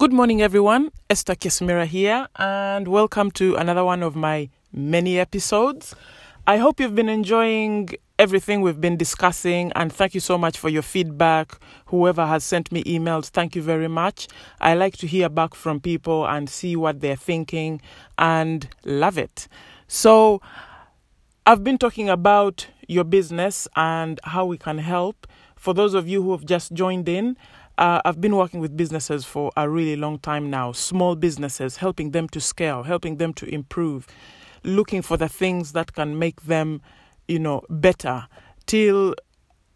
Good morning, everyone. Esther Kesemira here, and welcome to another one of my many episodes. I hope you've been enjoying everything we've been discussing, and thank you so much for your feedback. Whoever has sent me emails, thank you very much. I like to hear back from people and see what they're thinking, and love it. So I've been talking about your business and how we can help. For those of you who have just joined in, I've been working with businesses for a really long time now, small businesses, helping them to scale, helping them to improve, looking for the things that can make them, better, till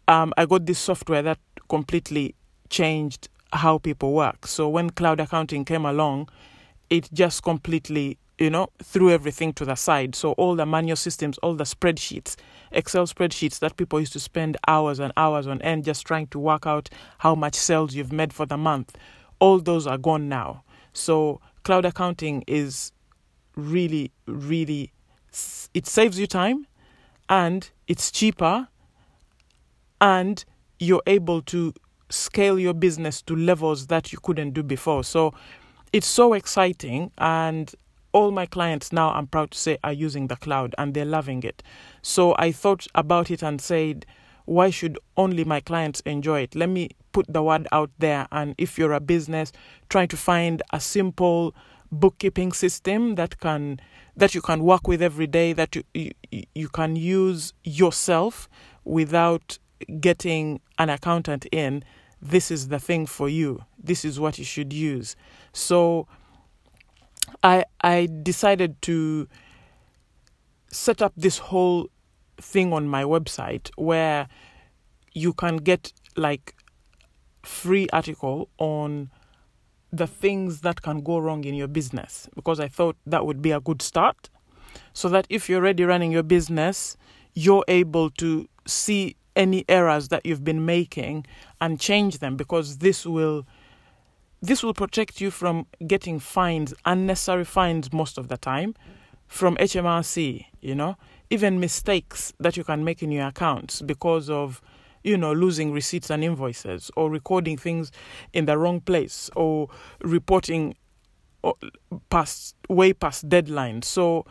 I got this software that completely changed how people work. So when cloud accounting came along, it just completely, threw everything to the side. So all the manual systems, all the spreadsheets, Excel spreadsheets that people used to spend hours and hours on end just trying to work out how much sales you've made for the month, all those are gone now. So cloud accounting is really, really, it saves you time, and it's cheaper, and you're able to scale your business to levels that you couldn't do before. So it's so exciting, and all my clients now, I'm proud to say, are using the cloud and they're loving it. So I thought about it and said, why should only my clients enjoy it? Let me put the word out there. And if you're a business trying to find a simple bookkeeping system that you can work with every day, that you can use yourself without getting an accountant in, this is the thing for you. This is what you should use. So I decided to set up this whole thing on my website where you can get like free article on the things that can go wrong in your business, because I thought that would be a good start, so that if you're already running your business, you're able to see any errors that you've been making and change them, because this will protect you from getting fines, unnecessary fines most of the time, from HMRC, even mistakes that you can make in your accounts because of, losing receipts and invoices, or recording things in the wrong place, or reporting way past deadlines. So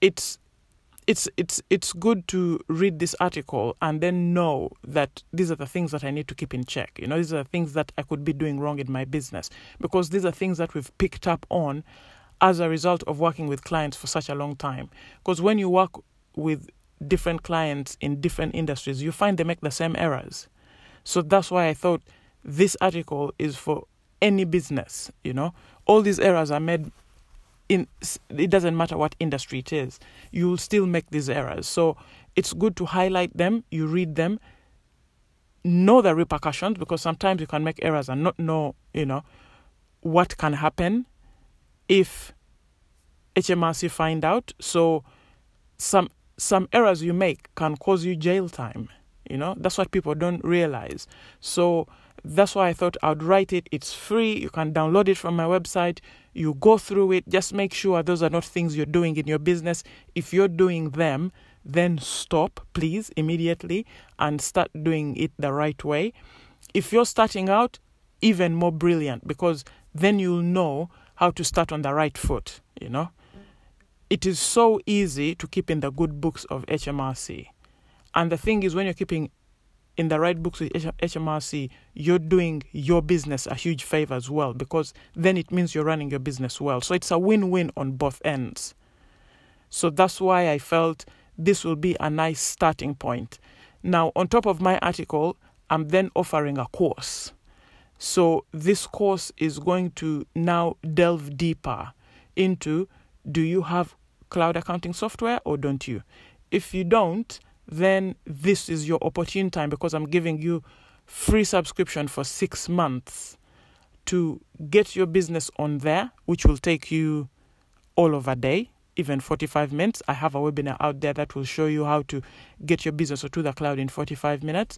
it's good to read this article and then know that these are the things that I need to keep in check. These are the things that I could be doing wrong in my business, because these are things that we've picked up on as a result of working with clients for such a long time. Because when you work with different clients in different industries, you find they make the same errors. So that's why I thought this article is for any business. All these errors are made. It doesn't matter what industry it is, you'll still make these errors. So it's good to highlight them, you read them, know the repercussions, because sometimes you can make errors and not know, what can happen if HMRC find out. So some errors you make can cause you jail time. That's what people don't realize. So that's why I thought I'd write it. It's free. You can download it from my website. You go through it. Just make sure those are not things you're doing in your business. If you're doing them, then stop, please, immediately, and start doing it the right way. If you're starting out, even more brilliant, because then you'll know how to start on the right foot. It is so easy to keep in the good books of HMRC. And the thing is, when you're keeping in the right books with HMRC, you're doing your business a huge favor as well, because then it means you're running your business well. So it's a win-win on both ends. So that's why I felt this will be a nice starting point. Now, on top of my article, I'm then offering a course. So this course is going to now delve deeper into, do you have cloud accounting software or don't you? If you don't, then this is your opportune time, because I'm giving you free subscription for 6 months to get your business on there, which will take you all of a day, even 45 minutes. I have a webinar out there that will show you how to get your business to the cloud in 45 minutes.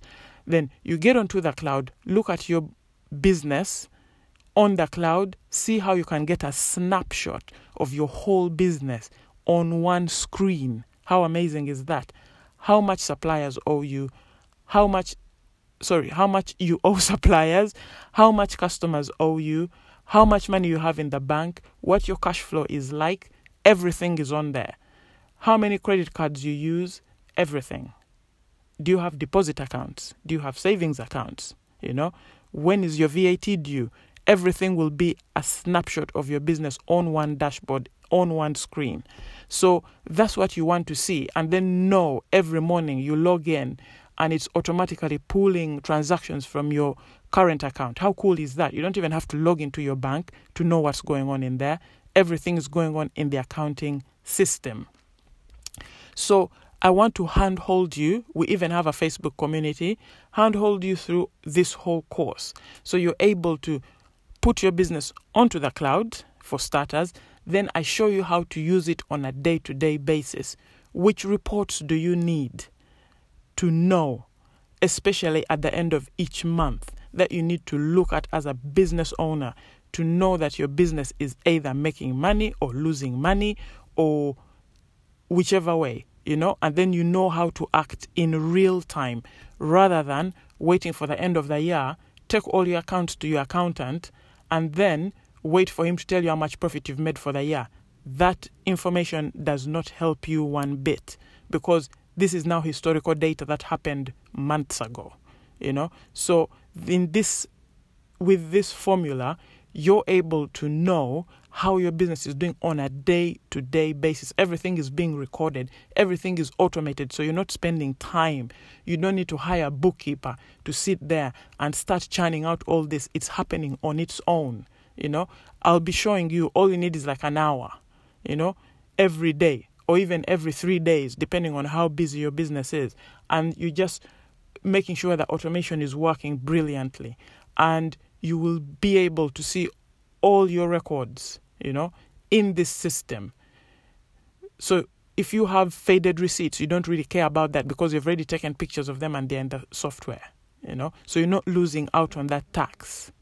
Then you get onto the cloud, look at your business on the cloud, see how you can get a snapshot of your whole business on one screen. How amazing is that? How much suppliers owe you, how much how much you owe suppliers, how much customers owe you, how much money you have in the bank, what your cash flow is like, everything is on there. How many credit cards you use, everything. Do you have deposit accounts? Do you have savings accounts? When is your VAT due? Everything will be a snapshot of your business on one dashboard, on one screen. So that's what you want to see. And then know every morning you log in and it's automatically pulling transactions from your current account. How cool is that? You don't even have to log into your bank to know what's going on in there. Everything is going on in the accounting system. So I want to handhold you. We even have a Facebook community, handhold you through this whole course. So you're able to put your business onto the cloud, for starters. Then I show you how to use it on a day-to-day basis. Which reports do you need to know, especially at the end of each month, that you need to look at as a business owner to know that your business is either making money or losing money or whichever way. And then you know how to act in real time rather than waiting for the end of the year, take all your accounts to your accountant, and then wait for him to tell you how much profit you've made for the year. That information does not help you one bit because this is now historical data that happened months ago, So with this formula, you're able to know how your business is doing on a day-to-day basis. Everything is being recorded. Everything is automated, so you're not spending time. You don't need to hire a bookkeeper to sit there and start churning out all this. It's happening on its own, I'll be showing you. All you need is like an hour, every day or even every 3 days, depending on how busy your business is. And you're just making sure that automation is working brilliantly. And you will be able to see all your records, in this system. So if you have faded receipts, you don't really care about that because you've already taken pictures of them and they're in the software, So you're not losing out on that tax,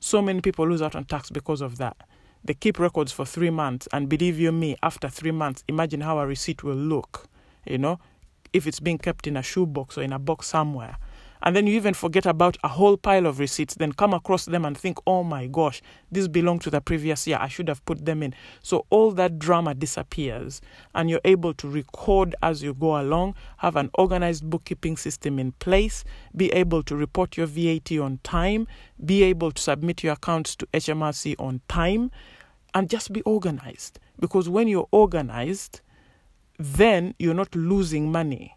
So many people lose out on tax because of that. They keep records for 3 months, and believe you me, after 3 months, imagine how a receipt will look, if it's being kept in a shoebox or in a box somewhere. And then you even forget about a whole pile of receipts, then come across them and think, oh my gosh, this belonged to the previous year. I should have put them in. So all that drama disappears and you're able to record as you go along, have an organized bookkeeping system in place, be able to report your VAT on time, be able to submit your accounts to HMRC on time, and just be organized. Because when you're organized, then you're not losing money.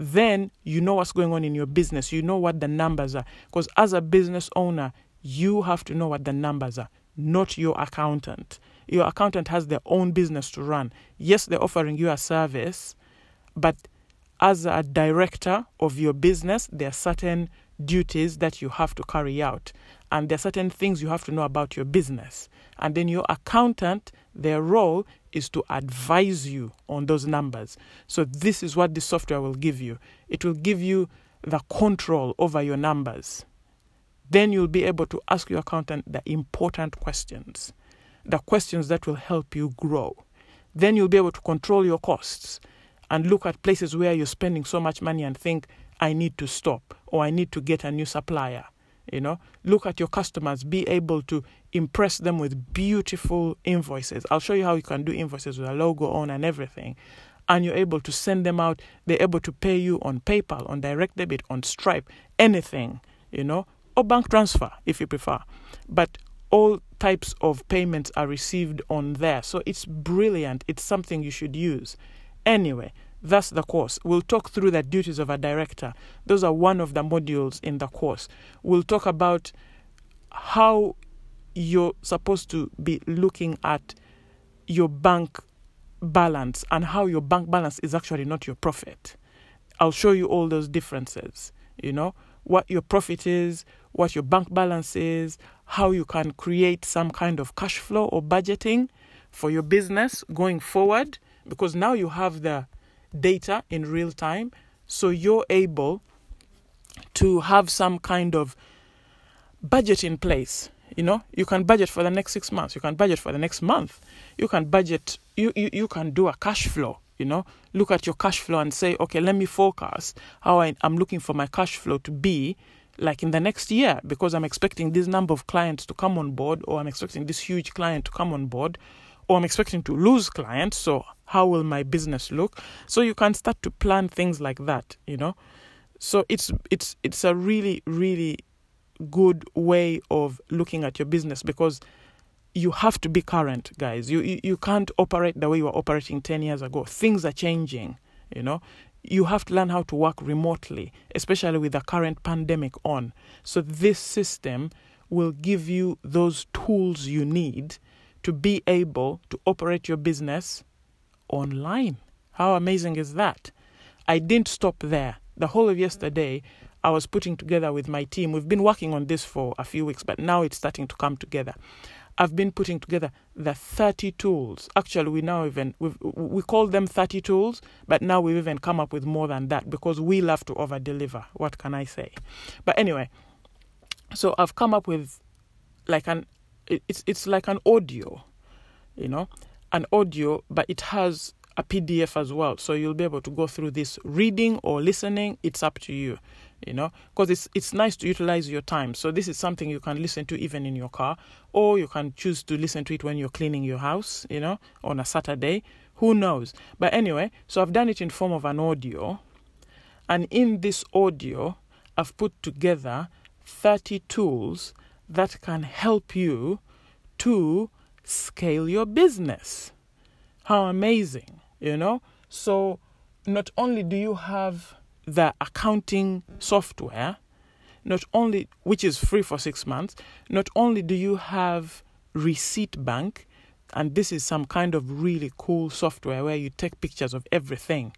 Then you know what's going on in your business. You know what the numbers are. Because as a business owner, you have to know what the numbers are, not your accountant. Your accountant has their own business to run. Yes, they're offering you a service, but as a director of your business, there are certain duties that you have to carry out. And there are certain things you have to know about your business. And then your accountant, their role is to advise you on those numbers. So this is what the software will give you. It will give you the control over your numbers. Then you'll be able to ask your accountant the important questions, the questions that will help you grow. Then you'll be able to control your costs and look at places where you're spending so much money and think, I need to stop, or I need to get a new supplier. Look at your customers, be able to impress them with beautiful invoices. I'll show you how you can do invoices with a logo on and everything. And you're able to send them out. They're able to pay you on PayPal, on direct debit, on Stripe, anything, or bank transfer if you prefer. But all types of payments are received on there. So it's brilliant. It's something you should use. Anyway, that's the course. We'll talk through the duties of a director. Those are one of the modules in the course. We'll talk about how you're supposed to be looking at your bank balance and how your bank balance is actually not your profit. I'll show you all those differences, what your profit is, what your bank balance is, how you can create some kind of cash flow or budgeting for your business going forward, because now you have the data in real time, so you're able to have some kind of budget in place. You can budget for the next 6 months, you can budget for the next month, you can budget, you can do a cash flow you know, look at your cash flow and say, okay, let me forecast how I'm looking for my cash flow to be like in the next year, because I'm expecting this number of clients to come on board, or I'm expecting this huge client to come on board, or I'm expecting to lose clients. So how will my business look? So you can start to plan things like that, you know. So it's a really, really good way of looking at your business, because you have to be current, guys. You can't operate the way you were operating 10 years ago. Things are changing, you know. You have to learn how to work remotely, especially with the current pandemic on. So this system will give you those tools you need to be able to operate your business online. How amazing is that? I didn't stop there. The whole of yesterday, I was putting together with my team. We've been working on this for a few weeks, but now it's starting to come together. I've been putting together the 30 tools. Actually, we call them 30 tools, but now we've even come up with more than that, because we love to over-deliver. What can I say? But anyway, so I've come up with like it's like an audio, you know, an audio, but it has a PDF as well. So you'll be able to go through this reading or listening. It's up to you, you know, because it's nice to utilize your time. So this is something you can listen to even in your car, or you can choose to listen to it when you're cleaning your house, you know, on a Saturday. Who knows? But anyway, so I've done it in form of an audio. And in this audio, I've put together 30 tools that can help you to scale your business. How amazing! You know, so not only do you have the accounting software, not only, which is free for 6 months, not only do you have Receipt Bank, and this is some kind of really cool software where you take pictures of everything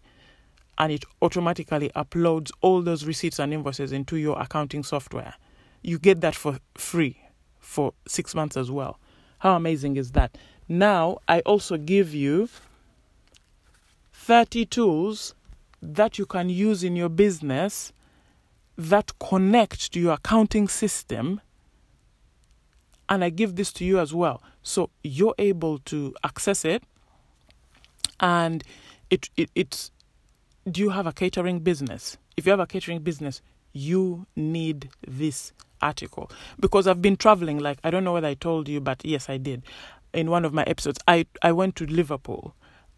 and it automatically uploads all those receipts and invoices into your accounting software. You get that for free for 6 months as well. How amazing is that? Now, I also give you 30 tools that you can use in your business that connect to your accounting system, and I give this to you as well, so you're able to access it. And it's do you have a catering business? If you have a catering business, you need this article, because I've been traveling. Like, I don't know whether I told you, but yes, I did in one of my episodes. I went to Liverpool.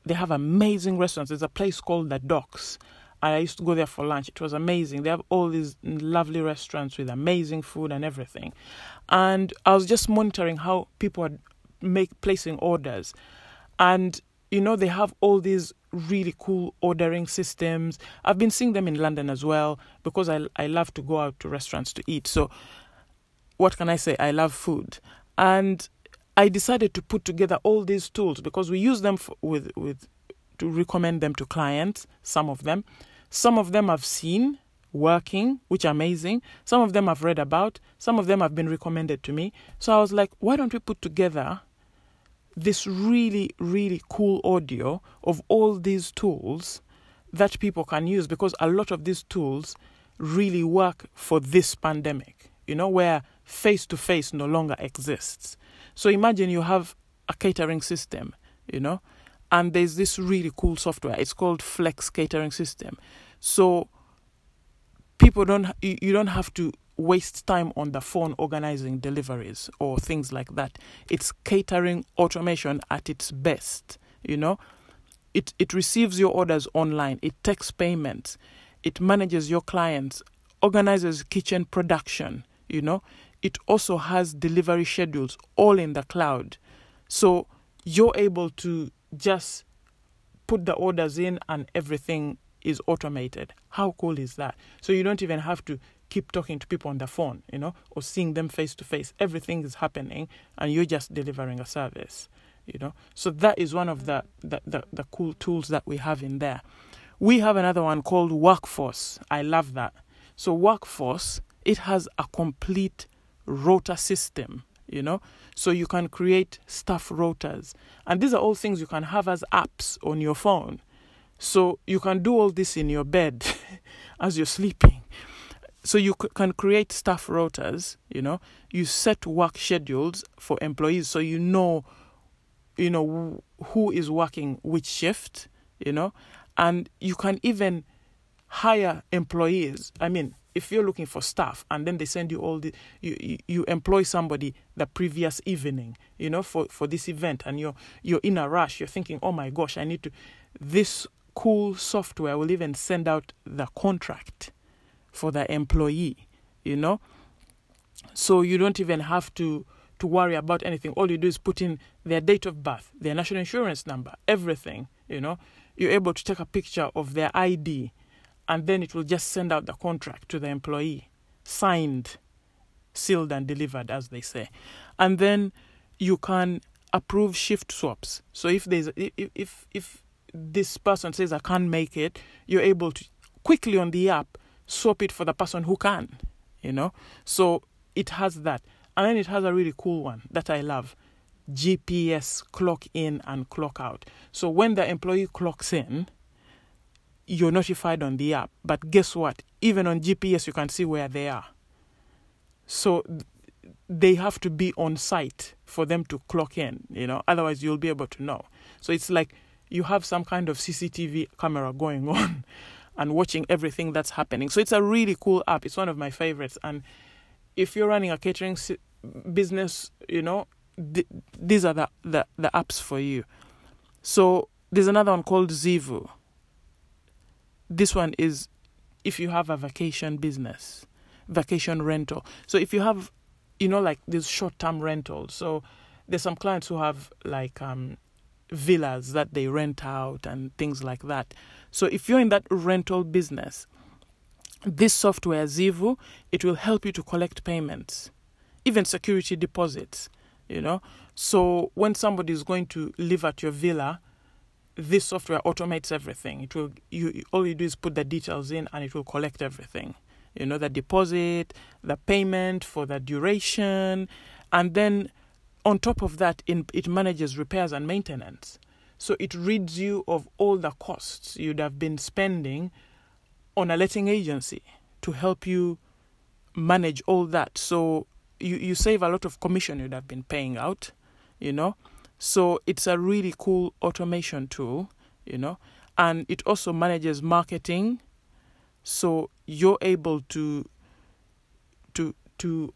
They have amazing restaurants. There's a place called The Docks. I used to go there for lunch. It was amazing. They have all these lovely restaurants with amazing food and everything. And I was just monitoring how people are placing orders. And, you know, they have all these really cool ordering systems. I've been seeing them in London as well, because I love to go out to restaurants to eat. So what can I say? I love food. And I decided to put together all these tools, because we use them to recommend them to clients, some of them. Some of them I've seen working, which are amazing. Some of them I've read about. Some of them have been recommended to me. So I was like, why don't we put together this really, really cool audio of all these tools that people can use? Because a lot of these tools really work for this pandemic, you know, where face-to-face no longer exists. So imagine you have a catering system, you know, and there's this really cool software. It's called Flex Catering System. So you don't have to waste time on the phone organizing deliveries or things like that. It's catering automation at its best, you know. It receives your orders online. It takes payments. It manages your clients, organizes kitchen production, you know. It also has delivery schedules all in the cloud. So you're able to just put the orders in and everything is automated. How cool is that? So you don't even have to keep talking to people on the phone, you know, or seeing them face to face. Everything is happening and you're just delivering a service, you know. So that is one of the cool tools that we have in there. We have another one called Workforce. I love that. So Workforce, it has a complete rota system, you know, so you can create staff rotas, and these are all things you can have as apps on your phone, so you can do all this in your bed as you're sleeping. So you can create staff rotas, you know. You set work schedules for employees, so you know who is working which shift, And you can even hire employees. I mean, if you're looking for staff and then they send you all the, you employ somebody the previous evening, for this event, and you're in a rush, you're thinking, oh my gosh, I need to, this cool software will even send out the contract for the employee, So you don't even have to worry about anything. All you do is put in their date of birth, their national insurance number, everything, You're able to take a picture of their ID, and then it will just send out the contract to the employee, signed, sealed, and delivered, as they say. And then you can approve shift swaps. So if this person says, I can't make it, you're able to quickly on the app swap it for the person who can, So it has that. And then it has a really cool one that I love, GPS clock in and clock out. So when the employee clocks in, you're notified on the app. But guess what? Even on GPS, you can see where they are. So they have to be on site for them to clock in, Otherwise, you'll be able to know. So it's like you have some kind of CCTV camera going on and watching everything that's happening. So it's a really cool app. It's one of my favorites. And if you're running a catering business, these are the apps for you. So there's another one called Zivo. This one is if you have a vacation business, vacation rental. So if you have, these short-term rentals. So there's some clients who have villas that they rent out and things like that. So if you're in that rental business, this software, Zivo, it will help you to collect payments, even security deposits. So when somebody is going to live at your villa, this software automates everything. It will, all you do is put the details in and it will collect everything. The deposit, the payment for the duration, and then on top of that, it manages repairs and maintenance. So it rids you of all the costs you'd have been spending on a letting agency to help you manage all that. So you save a lot of commission you'd have been paying out, So it's a really cool automation tool, And it also manages marketing. So you're able to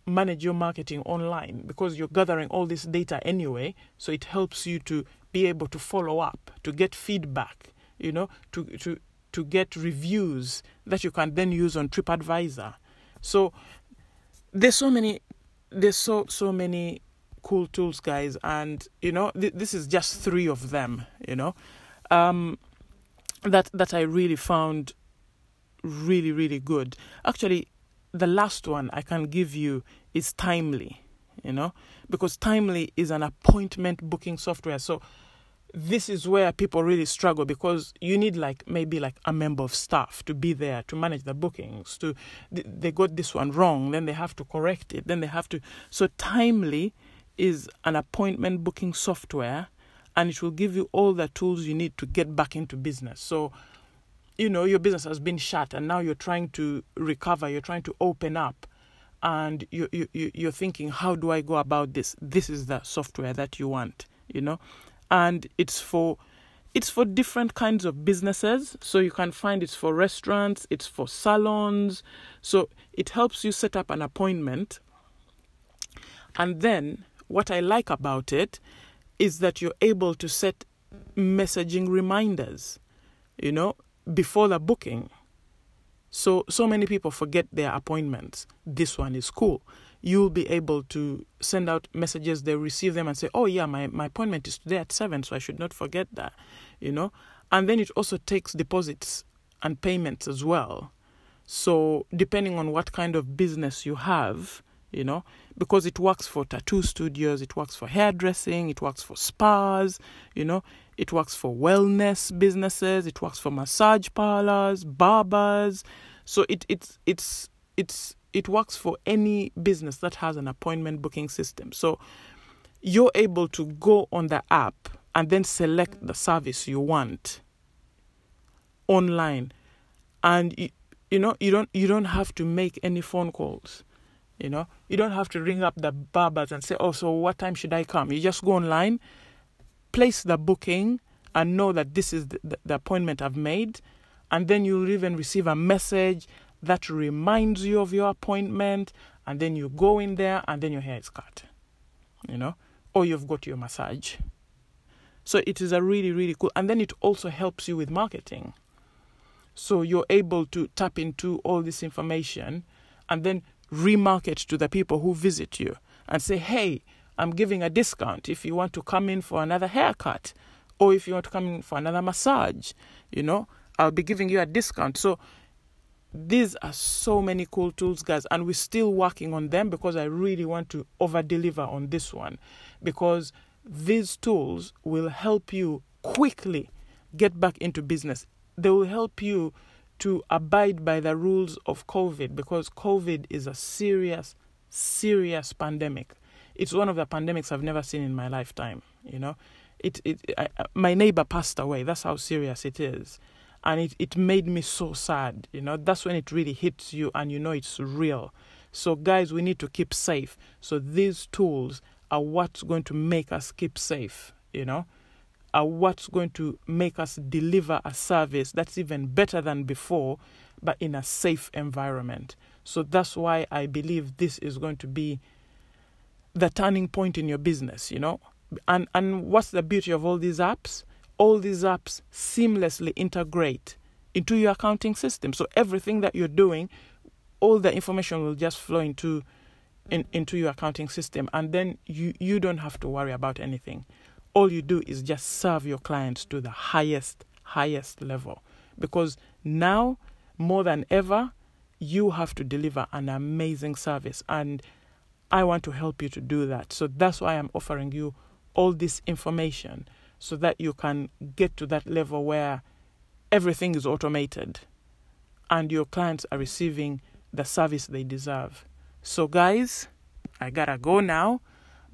manage your marketing online because you're gathering all this data anyway. So it helps you to be able to follow up, to get feedback, to get reviews that you can then use on TripAdvisor. So there's so many cool tools, guys, and this is just three of them, that I really found really, really good. Actually, the last one I can give you is Timely, because Timely is an appointment booking software. So this is where people really struggle because you need maybe a member of staff to be there to manage the bookings. They got this one wrong, then they have to correct it, then they have to. So Timely is an appointment booking software, and it will give you all the tools you need to get back into business. So, your business has been shut, and now you're trying to recover, you're trying to open up, and you're thinking, how do I go about this? This is the software that you want, And it's for different kinds of businesses. So you can find it's for restaurants, it's for salons. So it helps you set up an appointment. And then what I like about it is that you're able to set messaging reminders, before the booking. So many people forget their appointments. This one is cool. You'll be able to send out messages. They receive them and say, oh, yeah, my appointment is today at 7, so I should not forget that, And then it also takes deposits and payments as well. So depending on what kind of business you have, because it works for tattoo studios, it works for hairdressing, it works for spas, it works for wellness businesses, it works for massage parlors, barbers. So it works for any business that has an appointment booking system. So you're able to go on the app and then select the service you want online. And, you don't have to make any phone calls. You don't have to ring up the barbers and say, oh, so what time should I come? You just go online, place the booking, and know that this is the appointment I've made. And then you'll even receive a message that reminds you of your appointment. And then you go in there and then your hair is cut, you know, or you've got your massage. So it is a really, really cool. And then it also helps you with marketing. So you're able to tap into all this information and then remarket to the people who visit you and say, hey, I'm giving a discount if you want to come in for another haircut or if you want to come in for another massage, you know, I'll be giving you a discount. So these are so many cool tools, guys, and we're still working on them because I really want to over-deliver on this one, because these tools will help you quickly get back into business. They will help you to abide by the rules of COVID, because COVID is a serious, serious pandemic. It's one of the pandemics I've never seen in my lifetime, you know. My neighbor passed away. That's how serious it is. And it made me so sad, you know. That's when it really hits you and you know it's real. So, guys, we need to keep safe. So these tools are what's going to make us keep safe, you know, are what's going to make us deliver a service that's even better than before, but in a safe environment. So that's why I believe this is going to be the turning point in your business, you know. And what's the beauty of all these apps? All these apps seamlessly integrate into your accounting system. So everything that you're doing, all the information will just flow into your accounting system. And then you don't have to worry about anything. All you do is just serve your clients to the highest level. Because now, more than ever, you have to deliver an amazing service. And I want to help you to do that. So that's why I'm offering you all this information, so that you can get to that level where everything is automated and your clients are receiving the service they deserve. So, guys, I gotta go now,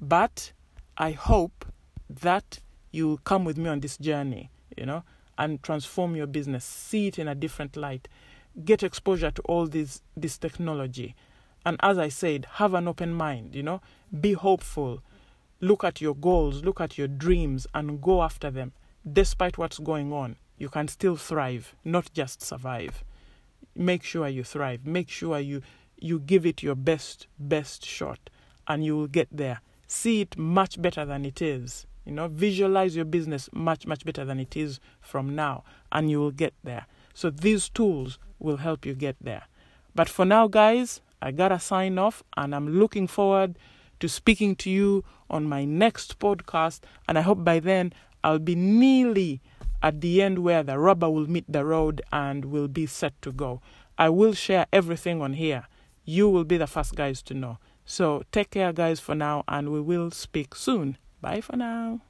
but I hope that you'll come with me on this journey, you know, and transform your business, see it in a different light, get exposure to all this technology. And as I said, have an open mind, you know, be hopeful. Look at your goals, look at your dreams, and go after them. Despite what's going on, you can still thrive, not just survive. Make sure you thrive. Make sure you give it your best shot, and you will get there. See it much better than it is. You know, visualize your business much better than it is from now, and you will get there. So these tools will help you get there. But for now, guys, I gotta sign off, and I'm looking forward to speaking to you on my next podcast, and I hope by then I'll be nearly at the end where the rubber will meet the road and will be set to go. I will share everything on here. You will be the first guys to know. So take care, guys, for now, and we will speak soon. Bye for now.